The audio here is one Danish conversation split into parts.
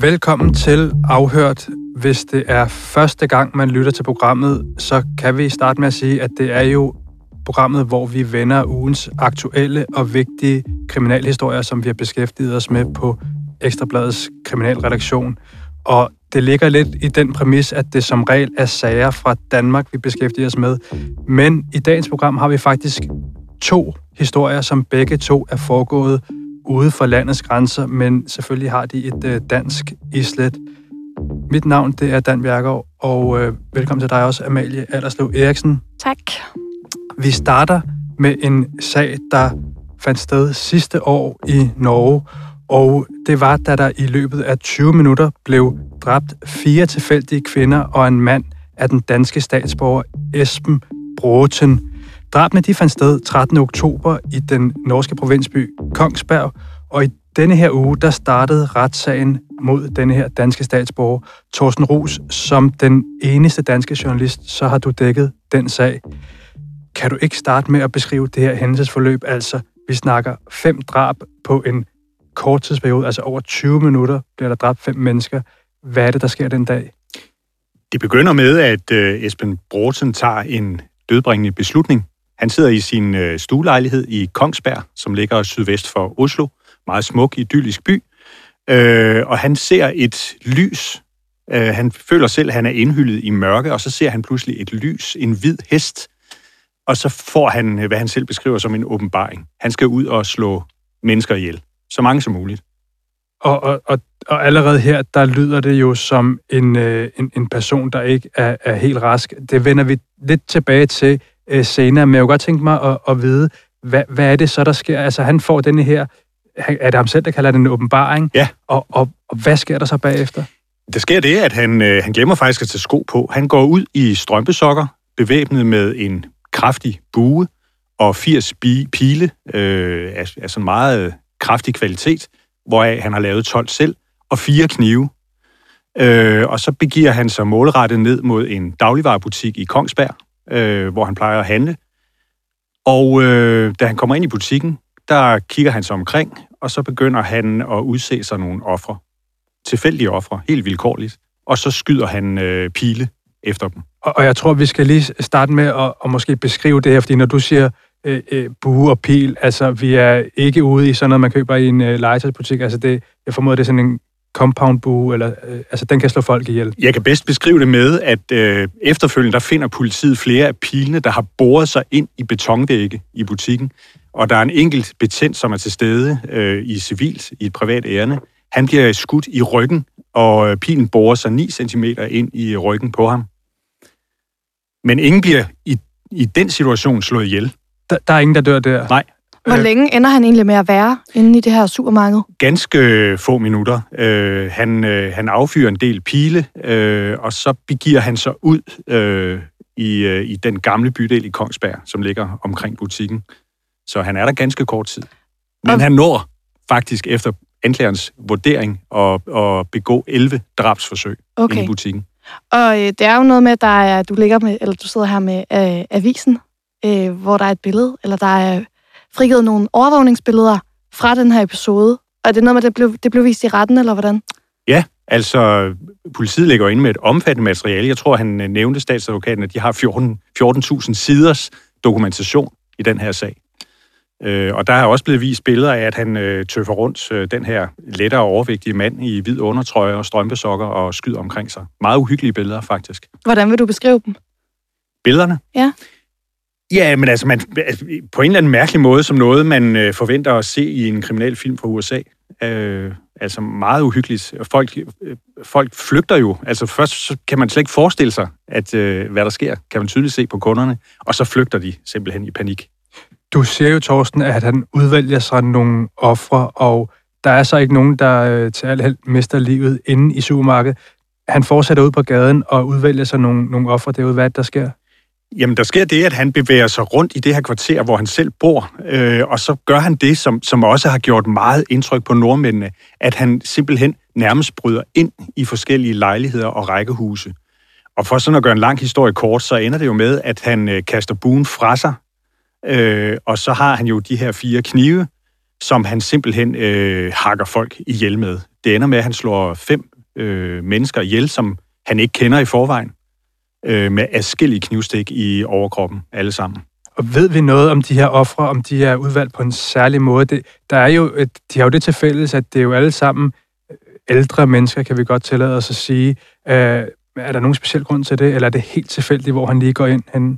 Velkommen til Afhørt. Hvis det er første gang, man lytter til programmet, så kan vi starte med at sige, at det er jo programmet, hvor vi vender ugens aktuelle og vigtige kriminalhistorier, som vi har beskæftiget os med på Ekstrabladets kriminalredaktion. Og det ligger lidt i den præmis, at det som regel er sager fra Danmark, vi beskæftiger os med. Men i dagens program har vi faktisk to historier, som begge to er foregået ude for landets grænser, men selvfølgelig har de et dansk islet. Mit navn, det er Dan Bjergaard, og velkommen til dig også, Amalie Allerslev Eriksen. Tak. Vi starter med en sag, der fandt sted sidste år i Norge, og det var, da der i løbet af 20 minutter blev dræbt 4 tilfældige kvinder og en mand af den danske statsborger Esben Brødten. Drabene de fandt sted 13. oktober i den norske provinsby Kongsberg, og i denne her uge, der startede retssagen mod denne her danske statsborger, Torsten Ruus, som den eneste danske journalist, så har du dækket den sag. Kan du ikke starte med at beskrive det her hændelsesforløb? Altså, vi snakker 5 drab på en kort tidsperiode, altså over 20 minutter bliver der dræbt 5 mennesker. Hvad er det, der sker den dag? Det begynder med, at Esben Brødten tager en dødbringende beslutning. Han sidder i sin stuelejlighed i Kongsberg, som ligger sydvest for Oslo. Meget smuk, idyllisk by. Og han ser et lys. Han føler selv, at han er indhyllet i mørke, og så ser han pludselig et lys, en hvid hest. Og så får han, hvad han selv beskriver som en åbenbaring. Han skal ud og slå mennesker ihjel. Så mange som muligt. Og allerede her, der lyder det jo som en person, der ikke er helt rask. Det vender vi lidt tilbage til senere, men jeg kunne godt tænke mig at vide, hvad er det så, der sker? Altså, han får denne her, er det ham selv, der kalder den en åbenbaring? Ja. Og hvad sker der så bagefter? Der sker det, at han glemmer faktisk at tage sko på. Han går ud i strømpesokker, bevæbnet med en kraftig bue og 80 pile af sådan meget kraftig kvalitet, hvoraf han har lavet 12 selv, og 4 knive. Og så begiver han sig målrettet ned mod en dagligvarebutik i Kongsberg, hvor han plejer at handle. Og da han kommer ind i butikken, der kigger han sig omkring, og så begynder han at udse sig nogle ofre. Tilfældige ofre, helt vilkårligt. Og så skyder han pile efter dem. Og jeg tror, vi skal lige starte med at måske beskrive det her, fordi når du siger bue og pil, altså vi er ikke ude i sådan noget, man køber i en legetøjsbutik. Altså det, jeg formoder, det er sådan en compound bue, eller altså den kan slå folk ihjel. Jeg kan bedst beskrive det med, at efterfølgende, der finder politiet flere af pilene, der har boret sig ind i betonvægge i butikken. Og der er en enkelt betjent, som er til stede i civilt, i et privat ærende. Han bliver skudt i ryggen, og pilen borer sig 9 cm ind i ryggen på ham. Men ingen bliver i den situation slået ihjel. Der er ingen, der dør der? Nej. Hvor længe ender han egentlig med at være inde i det her supermarked? Ganske få minutter. Han affyrer en del pile, og så begiver han sig ud i den gamle bydel i Kongsberg, som ligger omkring butikken. Så han er der ganske kort tid. Men han når faktisk efter anklagerens vurdering at begå 11 drabsforsøg inde i butikken. Og det er jo noget med, at du sidder her med avisen, hvor der er et billede, eller der er frigivet nogle overvågningsbilleder fra den her episode. Og det er noget med, at det blev vist i retten, eller hvordan? Ja, altså politiet ligger inde med et omfattende materiale. Jeg tror, han nævnte statsadvokaten, at de har 14.000 siders dokumentation i den her sag. Og der er også blevet vist billeder af, at han tøffer rundt den her lettere overvægtige mand i hvid undertrøje og strømpesokker og skyder omkring sig. Meget uhyggelige billeder, faktisk. Hvordan vil du beskrive dem? Billederne? Ja. Ja, men altså, på en eller anden mærkelig måde, som noget, man forventer at se i en kriminalfilm fra USA. Altså meget uhyggeligt. Folk flygter jo. Altså først så kan man slet ikke forestille sig, at hvad der sker, kan man tydeligt se på kunderne. Og så flygter de simpelthen i panik. Du siger jo, Torsten, at han udvælger sig nogle ofre, og der er så ikke nogen, der til alt held mister livet inde i supermarkedet. Han fortsætter ud på gaden og udvælger sig nogle ofre derude. Hvad der sker? Jamen, der sker det, at han bevæger sig rundt i det her kvarter, hvor han selv bor, og så gør han det, som også har gjort meget indtryk på nordmændene, at han simpelthen nærmest bryder ind i forskellige lejligheder og rækkehuse. Og for sådan at gøre en lang historie kort, så ender det jo med, at han kaster buen fra sig, og så har han jo de her 4 knive, som han simpelthen hakker folk ihjel med. Det ender med, at han slår 5 mennesker ihjel, som han ikke kender i forvejen, med adskillige knivstik i overkroppen, alle sammen. Og ved vi noget om de her ofre, om de er udvalgt på en særlig måde? De har jo det til fælles, at det er jo alle sammen ældre mennesker, kan vi godt tillade os at sige. Er der nogen speciel grund til det, eller er det helt tilfældigt, hvor han lige går ind henne?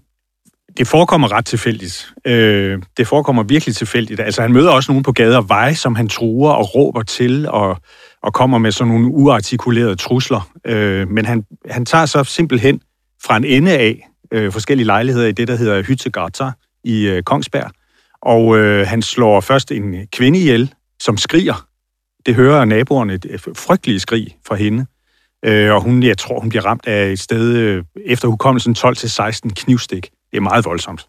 Det forekommer ret tilfældigt. Det forekommer virkelig tilfældigt. Altså, han møder også nogen på gader og veje, som han truer og råber til, og kommer med sådan nogle uartikulerede trusler. Men han tager så simpelthen fra en ende af forskellige lejligheder i det, der hedder Hyttegata i Kongsberg. Og han slår først en kvinde ihjel, som skriger. Det hører naboerne et frygteligt skrig fra hende. Og jeg tror, hun bliver ramt af et sted efter hukommelsen 12-16 knivstik. Det er meget voldsomt.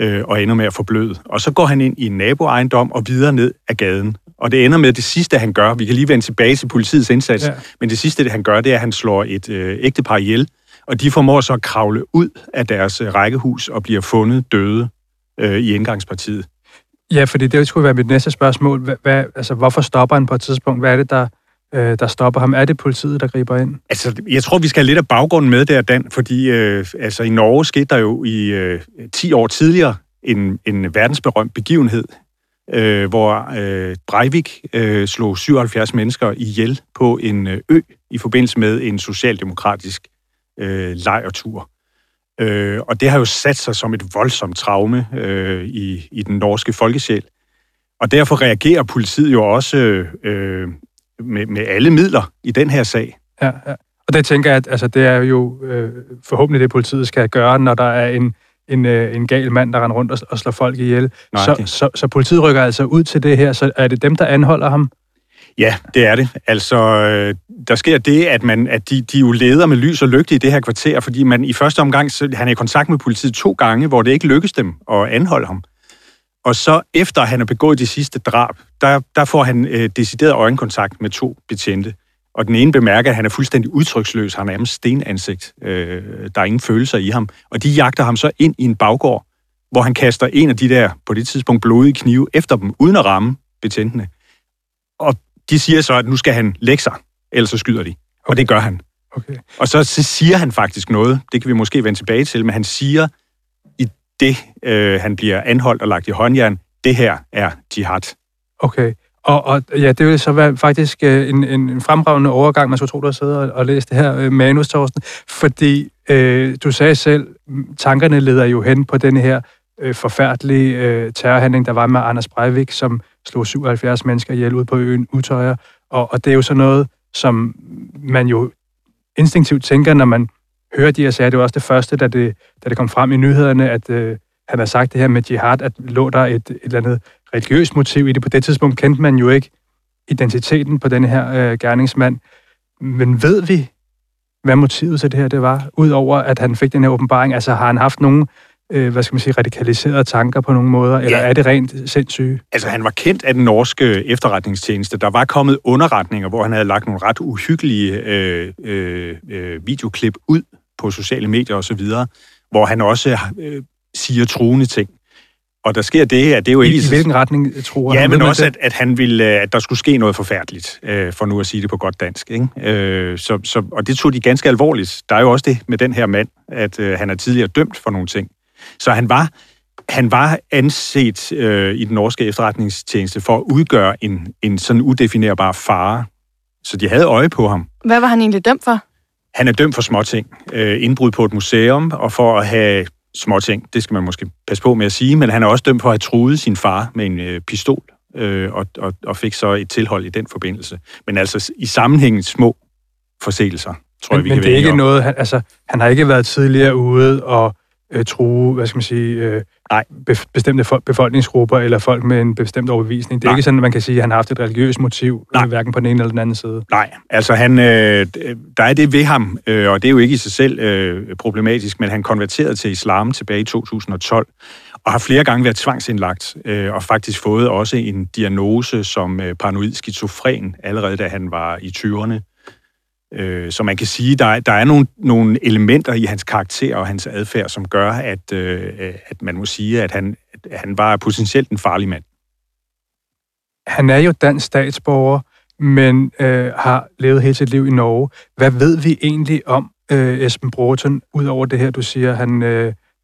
Og ender med at forbløde. Og så går han ind i en naboejendom og videre ned ad gaden. Og det ender med det sidste, han gør. Vi kan lige vende tilbage til politiets indsats. Ja. Men det sidste, han gør, det er, at han slår et ægtepar ihjel. Og de formår så at kravle ud af deres rækkehus og bliver fundet døde i indgangspartiet. Ja, fordi det skulle være mit næste spørgsmål. Hvorfor stopper han på et tidspunkt? Hvad er det, der stopper ham? Er det politiet, der griber ind? Altså, jeg tror, vi skal have lidt af baggrunden med der, Dan, fordi i Norge skete der jo i 10 år tidligere en verdensberømt begivenhed, hvor Breivik slog 77 mennesker ihjel på en ø i forbindelse med en socialdemokratisk lejrtur. Og det har jo sat sig som et voldsomt traume i den norske folkesjæl. Og derfor reagerer politiet jo også med alle midler i den her sag. Ja, ja. Og det tænker jeg, at det er jo forhåbentlig det, politiet skal gøre, når der er en gal mand, der render rundt og slår folk ihjel. Nej, så politiet rykker altså ud til det her, så er det dem, der anholder ham? Ja, det er det. Altså, der sker det, at de jo leder med lys og lygte i det her kvarter, fordi man i første omgang, han er i kontakt med politiet 2 gange, hvor det ikke lykkes dem at anholde ham. Og så efter han har begået de sidste drab, der får han decideret øjenkontakt med 2 betjente. Og den ene bemærker, at han er fuldstændig udtryksløs. Han er nærmest stenansigt. Der er ingen følelser i ham. Og de jagter ham så ind i en baggård, hvor han kaster en af de der, på det tidspunkt, blodige knive efter dem, uden at ramme betjentene. Og de siger så, at nu skal han lægge sig, ellers så skyder de. Og det gør han. Okay. Og så siger han faktisk noget. Det kan vi måske vende tilbage til, men han siger i det, han bliver anholdt og lagt i håndjern, det her er jihad. Okay. Og ja, det vil så være faktisk en fremragende overgang, man skulle tro, der sidder og læser det her manus, Torsten. Fordi du sagde selv, tankerne leder jo hen på den her forfærdelige terrorhandling, der var med Anders Breivik, som slog 77 mennesker ihjel ude på øen Utøya. Og det er jo sådan noget, som man jo instinktivt tænker, når man hører de her sager. Det var også det første, da det kom frem i nyhederne, at han havde sagt det her med jihad, at lå der et eller andet religiøst motiv i det. På det tidspunkt kendte man jo ikke identiteten på denne her gerningsmand. Men ved vi, hvad motivet til det her det var? Udover at han fik den her åbenbaring, altså har han haft nogen radikaliserede tanker på nogle måder, eller ja. Er det rent sindssyge? Altså, han var kendt af den norske efterretningstjeneste. Der var kommet underretninger, hvor han havde lagt nogle ret uhyggelige videoklip ud på sociale medier osv., hvor han også siger truende ting. Og der sker det, at det er jo ikke... I hvilken retning, tror han? Ja, men også, at han ville, at der skulle ske noget forfærdeligt, for nu at sige det på godt dansk. Ikke? Og det tog de ganske alvorligt. Der er jo også det med den her mand, at han er tidligere dømt for nogle ting. Så han var anset i den norske efterretningstjeneste for at udgøre en sådan udefinerbar fare. Så de havde øje på ham. Hvad var han egentlig dømt for? Han er dømt for småting. Indbrud på et museum, og for at have... småting, det skal man måske passe på med at sige, men han er også dømt for at have truet sin far med en pistol, og fik så et tilhold i den forbindelse. Men altså i sammenhængen små forseelser, tror jeg, vi kan vælge. Men det er ikke noget, han har ikke været tidligere ude og true, bestemte befolkningsgrupper eller folk med en bestemt overbevisning. Det er ikke sådan, at man kan sige, at han har haft et religiøst motiv, hverken på den ene eller den anden side. Nej, altså der er det ved ham, og det er jo ikke i sig selv problematisk, men han konverterede til islam tilbage i 2012, og har flere gange været tvangsindlagt, og faktisk fået også en diagnose som paranoid skizofren, allerede da han var i 20'erne. Så man kan sige, der er nogle elementer i hans karakter og hans adfærd, som gør, at man må sige, at han var potentielt en farlig mand. Han er jo dansk statsborger, men har levet hele sit liv i Norge. Hvad ved vi egentlig om Esben Brødten, udover det her, du siger, han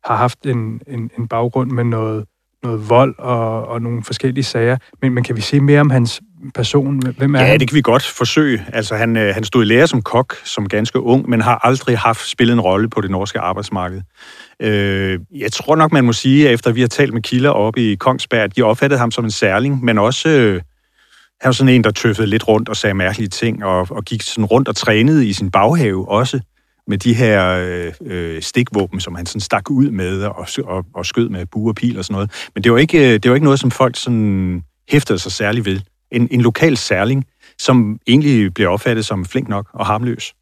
har haft en baggrund med noget vold og nogle forskellige sager, men kan vi sige mere om hans person? Hvem er han? Det kan vi godt forsøge. Altså, han stod i lære som kok, som ganske ung, men har aldrig spillet en rolle på det norske arbejdsmarked. Jeg tror nok, man må sige, at efter vi har talt med Killa oppe i Kongsberg, de opfattede ham som en særling, men også han var sådan en, der tøffede lidt rundt og sagde mærkelige ting, og gik sådan rundt og trænede i sin baghave også, med de her stikvåben, som han sådan stak ud med og skød med bue og pil og sådan noget. Men det var ikke noget, som folk sådan hæftede sig særligt ved. En lokal særling, som egentlig blev opfattet som flink nok og harmløs.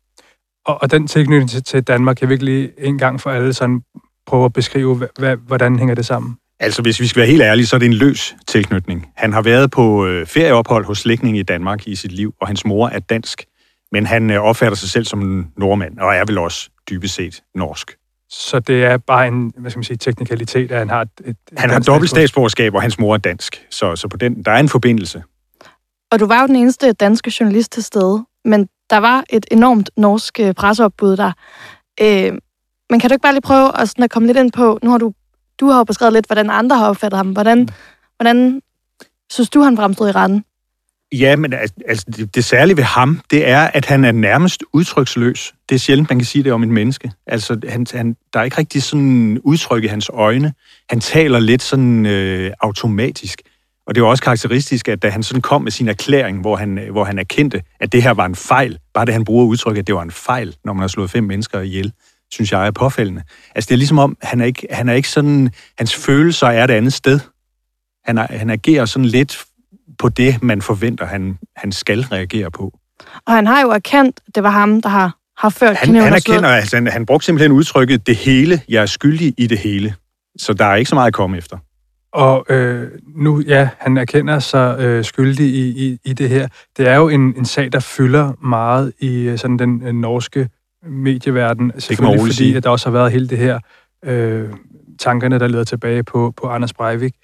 Og den tilknytning til Danmark, kan vi ikke lige en gang for alle sådan prøve at beskrive, hvordan hænger det sammen? Altså, hvis vi skal være helt ærlige, så er det en løs tilknytning. Han har været på ferieophold hos slægtninge i Danmark i sit liv, og hans mor er dansk. Men han opfatter sig selv som en nordmand, og er vel også dybest set norsk. Så det er bare en, hvad skal man sige, teknikalitet, at han har han har dobbelt statsborgerskab, og hans mor er dansk. Så på den, der er en forbindelse. Og du var jo den eneste danske journalist til stede, men der var et enormt norsk presseopbud der. Men kan du ikke bare lige prøve at komme lidt ind på, nu har du har jo beskrevet lidt, hvordan andre har opfattet ham. Hvordan synes du, han fremstod i retten? Ja, men altså, det særlige ved ham, det er, at han er nærmest udtryksløs. Det er sjældent, man kan sige det om et menneske. Altså, der er ikke rigtig sådan udtryk i hans øjne. Han taler lidt sådan automatisk. Og det var også karakteristisk, at da han sådan kom med sin erklæring, hvor han erkendte, at det her var en fejl, bare det, han bruger udtrykket, at det var en fejl, når man har slået 5 mennesker ihjel, synes jeg er påfældende. Altså, det er ligesom om, han er ikke sådan, hans følelser er et andet sted. Han agerer sådan lidt på det, man forventer, han skal reagere på. Og han har jo erkendt, at det var ham, der har ført kniven. Han erkender, altså, han brugte simpelthen udtrykket, det hele, jeg er skyldig i det hele. Så der er ikke så meget at komme efter. Og nu, ja, han erkender sig skyldig i det her. Det er jo en sag, der fylder meget i sådan den norske medieverden. Selvfølgelig fordi, at der også har været hele det her tankerne, der leder tilbage på Anders Breivik.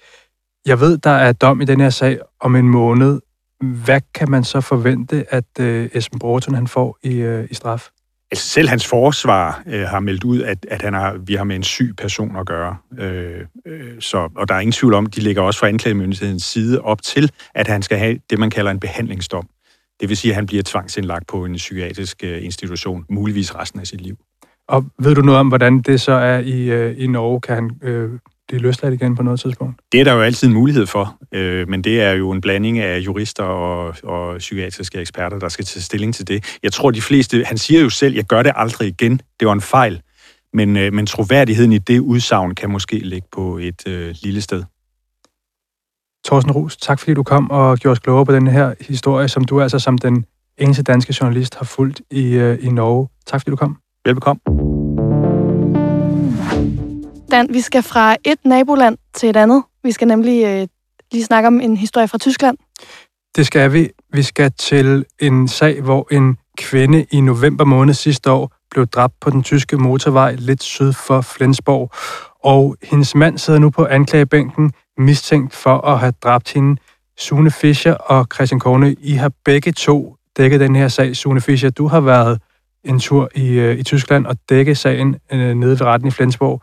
Jeg ved, der er dom i den her sag om en måned. Hvad kan man så forvente, at Esben Brødten han får i straf? Altså, selv hans forsvar har meldt ud, at vi har med en syg person at gøre. Og der er ingen tvivl om, de ligger også fra anklagemyndighedens side op til, at han skal have det, man kalder en behandlingsdom. Det vil sige, at han bliver tvangsindlagt på en psykiatrisk institution, muligvis resten af sit liv. Og ved du noget om, hvordan det så er i Norge? Kan han blive løsladt igen på noget tidspunkt? Det er der jo altid en mulighed for, men det er jo en blanding af jurister og psykiatriske eksperter, der skal tage stilling til det. Jeg tror, de fleste, han siger jo selv, jeg gør det aldrig igen, det var en fejl, men troværdigheden i det udsagn kan måske ligge på et lille sted. Torsten Ruus, tak fordi du kom og gjorde os klogere på den her historie, som du altså som den eneste danske journalist har fulgt i Norge. Tak fordi du kom. Velbekomme. Vi skal fra et naboland til et andet. Vi skal nemlig lige snakke om en historie fra Tyskland. Det skal vi. Vi skal til en sag, hvor en kvinde i november måned sidste år blev dræbt på den tyske motorvej lidt syd for Flensborg. Og hendes mand sidder nu på anklagebænken, mistænkt for at have dræbt hende. Sune Fischer og Christian Kornø, I har begge to dækket den her sag. Sune Fischer, du har været en tur i Tyskland og dækket sagen nede ved retten i Flensborg.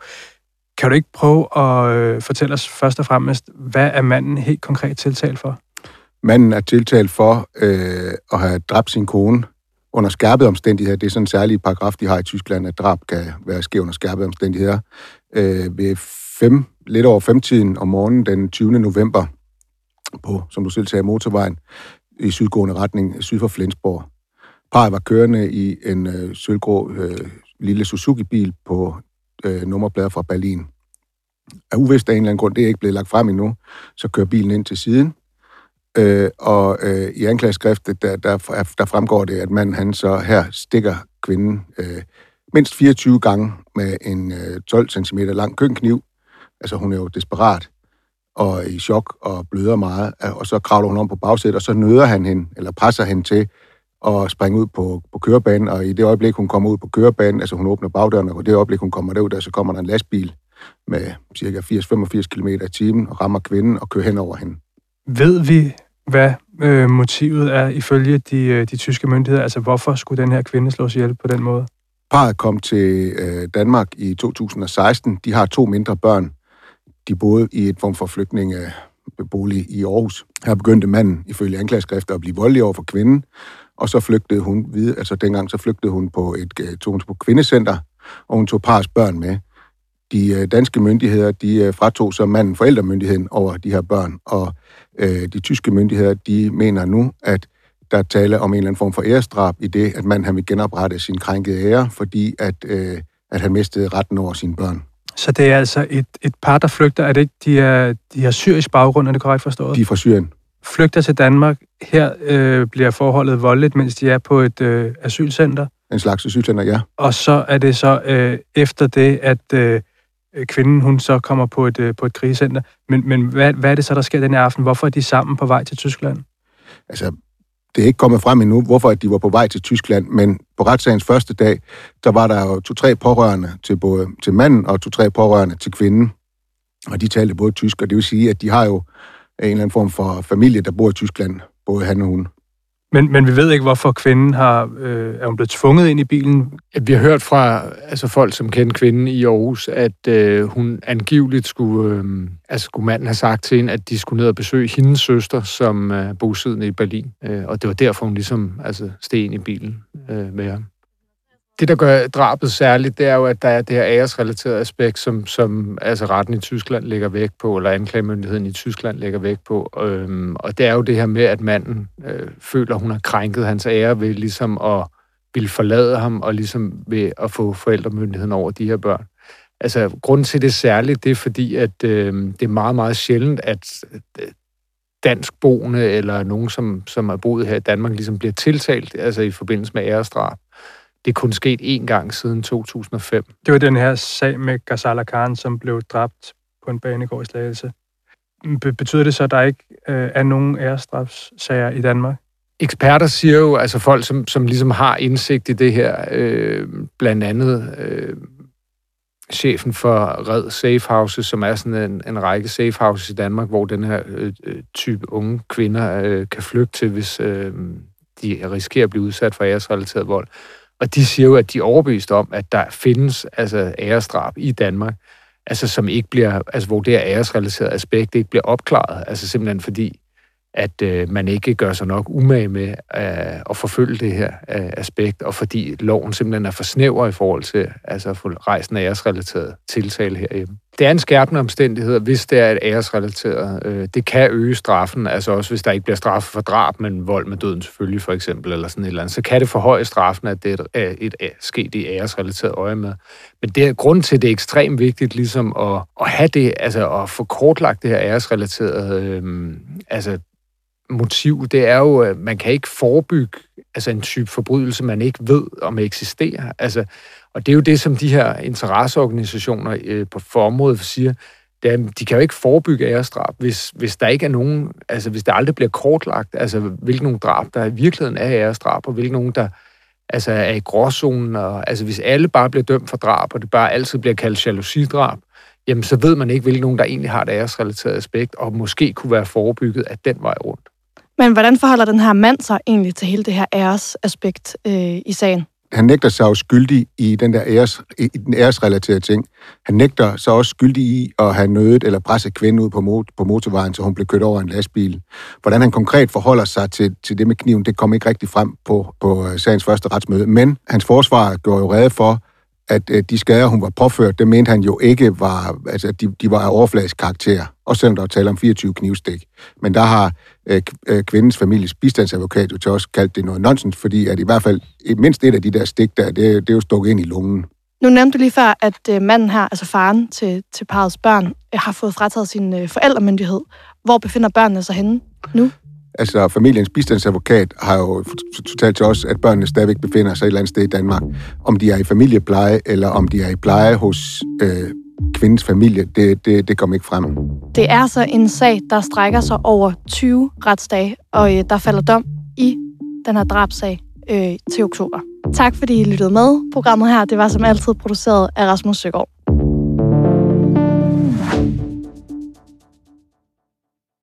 Kan du ikke prøve at fortælle os først og fremmest, hvad er manden helt konkret tiltalt for? Manden er tiltalt for at have dræbt sin kone under skærpede omstændigheder. Det er sådan en særlig paragraf, de har i Tyskland, at drab kan være ske under skærpede omstændigheder. Ved lidt over 5-tiden om morgenen den 20. november på, som du selv sagde, motorvejen i sydgående retning syd for Flensborg. Parret var kørende i en sølvgrå lille Suzuki-bil på nummerplader fra Berlin. Af uvist af en eller anden grund, det er ikke blevet lagt frem endnu, så kører bilen ind til siden. I anklageskriftet, der fremgår det, at manden han så her stikker kvinden mindst 24 gange med en 12 cm lang køkkenkniv. Altså hun er jo desperat og i chok og bløder meget, og så kravler hun om på bagsædet, og så nøder han hende, eller presser hende til og springe ud på kørebanen, og i det øjeblik, hun kommer ud på kørebanen, altså hun åbner bagdøren, og i det øjeblik, hun kommer derud, der, så kommer der en lastbil med ca. 80-85 km/t og rammer kvinden og kører hen over hende. Ved vi, hvad motivet er ifølge de tyske myndigheder? Altså, hvorfor skulle den her kvinde slås ihjel på den måde? Parret kom til Danmark i 2016. De har 2 mindre børn. De boede i et form for flygtningebolig i Aarhus. Her begyndte manden ifølge anklageskrifter at blive voldelig over for kvinden, og så flygtede hun videre. Altså, dengang så flygtede hun på et kvindecenter, og hun tog parrets børn med. De danske myndigheder, de fratog så manden forældremyndigheden over de her børn, og de tyske myndigheder, de mener nu, at der taler om en eller anden form for æresdrab i det, at manden vil genoprette sin krænkede ære, fordi at han mistede retten over sine børn. Så det er altså et par, der flygter. Er det ikke, de har syrisk baggrund, er det korrekt forstået? De er fra Syrien. Flygter til Danmark. Her bliver forholdet voldeligt, mens de er på et asylcenter. En slags asylcenter, ja. Og så er det så efter det, at kvinden, hun så kommer på et krisecenter. Men hvad er det så, der sker den aften? Hvorfor er de sammen på vej til Tyskland? Altså, det er ikke kommet frem endnu, hvorfor de var på vej til Tyskland, men på retssagens første dag, der var der jo 2-3 pårørende til manden og 2-3 pårørende til kvinden. Og de talte både tysk, og det vil sige, at de har jo en eller anden form for familie, der bor i Tyskland, både han og hun. Men vi ved ikke, hvorfor kvinden er hun blevet tvunget ind i bilen. Vi har hørt fra folk, som kendte kvinden i Aarhus, at hun angiveligt skulle manden have sagt til hende, at de skulle ned og besøge hendes søster, som er bosiddende i Berlin. Og det var derfor, hun ligesom steg ind i bilen med ham. Det, der gør drabet særligt, det er jo, at der er det her æresrelaterede aspekt, som retten i Tyskland lægger vægt på, eller anklagemyndigheden i Tyskland lægger vægt på. Og det er jo det her med, at manden føler, hun har krænket hans ære ved ligesom at ville forlade ham, og ligesom ved at få forældremyndigheden over de her børn. Altså, grunden til det særligt, det er fordi, at det er meget, meget sjældent, at danskboende eller nogen, som er boet her i Danmark, ligesom bliver tiltalt i forbindelse med æresdrab. Det er kun sket én gang siden 2005. Det var den her sag med Ghazala Khan, som blev dræbt på en banegård i Slagelse. Betyder det så, at der ikke er nogen æresdrabssager i Danmark? Eksperter siger jo, folk, som ligesom har indsigt i det her, blandt andet chefen for Red Safe Houses, som er sådan en række safe houses i Danmark, hvor den her type unge kvinder kan flygte til, hvis de risikerer at blive udsat for æresrelateret vold. Og de siger jo, at de er overbevist om, at der findes æresdrab i Danmark, som ikke bliver, hvor det her æresrelaterede aspekt ikke bliver opklaret, simpelthen fordi, at man ikke gør sig nok umage med at forfølge det her aspekt, og fordi loven simpelthen er for snæver i forhold til at få rejsen af æresrelateret tiltale herhjemme. Det er en skærpende omstændighed, hvis det er et æresrelateret. Det kan øge straffen, også hvis der ikke bliver straf for drab, men vold med døden selvfølgelig for eksempel, eller sådan et eller andet, så kan det forhøje straffen, at det er sket i æresrelateret øje med. Men det er grund til, det er ekstremt vigtigt ligesom at have det, at få kortlagt det her æresrelaterede motiv, det er jo, at man kan ikke forebygge en type forbrydelse, man ikke ved, om eksisterer. Og det er jo det, som de her interesseorganisationer på området siger, det er, de kan jo ikke forebygge æresdrab, hvis der ikke er nogen, hvis der aldrig bliver kortlagt, hvilke nogle drab, der i virkeligheden er æresdrab, og hvilke nogen, der er i gråzonen, og hvis alle bare bliver dømt for drab, og det bare altid bliver kaldt jalousidrab, jamen så ved man ikke, hvilke nogen, der egentlig har et æresrelateret aspekt, og måske kunne være forebygget af den vej rundt. Men hvordan forholder den her mand sig egentlig til hele det her æresaspekt i sagen? Han nægter sig jo skyldig i den der æresrelaterede ting. Han nægter sig også skyldig i at have nødet eller presset kvinden ud på motorvejen, så hun blev kørt over en lastbil. Hvordan han konkret forholder sig til det med kniven, det kom ikke rigtig frem på sagens første retsmøde. Men hans forsvarer gjorde jo rede for, at de skader, hun var påført, det mente han jo ikke var, de var af overfladisk karakter, også selvom der var tale om 24 knivstik. Men der har kvindens families bistandsadvokat jo til os kaldt det noget nonsens, fordi at i hvert fald mindst et af de der stik der, det er jo stukket ind i lungen. Nu nævnte du lige før, at manden her, faren til parrets børn, har fået frataget sin forældremyndighed. Hvor befinder børnene sig henne nu? Familiens bistandsadvokat har jo talt til os, at børnene stadigvæk befinder sig et eller andet sted i Danmark. Om de er i familiepleje, eller om de er i pleje hos kvindens familie, det kom ikke frem. Det er så en sag, der strækker sig over 20 retsdage, og der falder dom i den her drabsag til oktober. Tak fordi I lyttede med. Programmet her, det var som altid produceret af Rasmus Søgaard.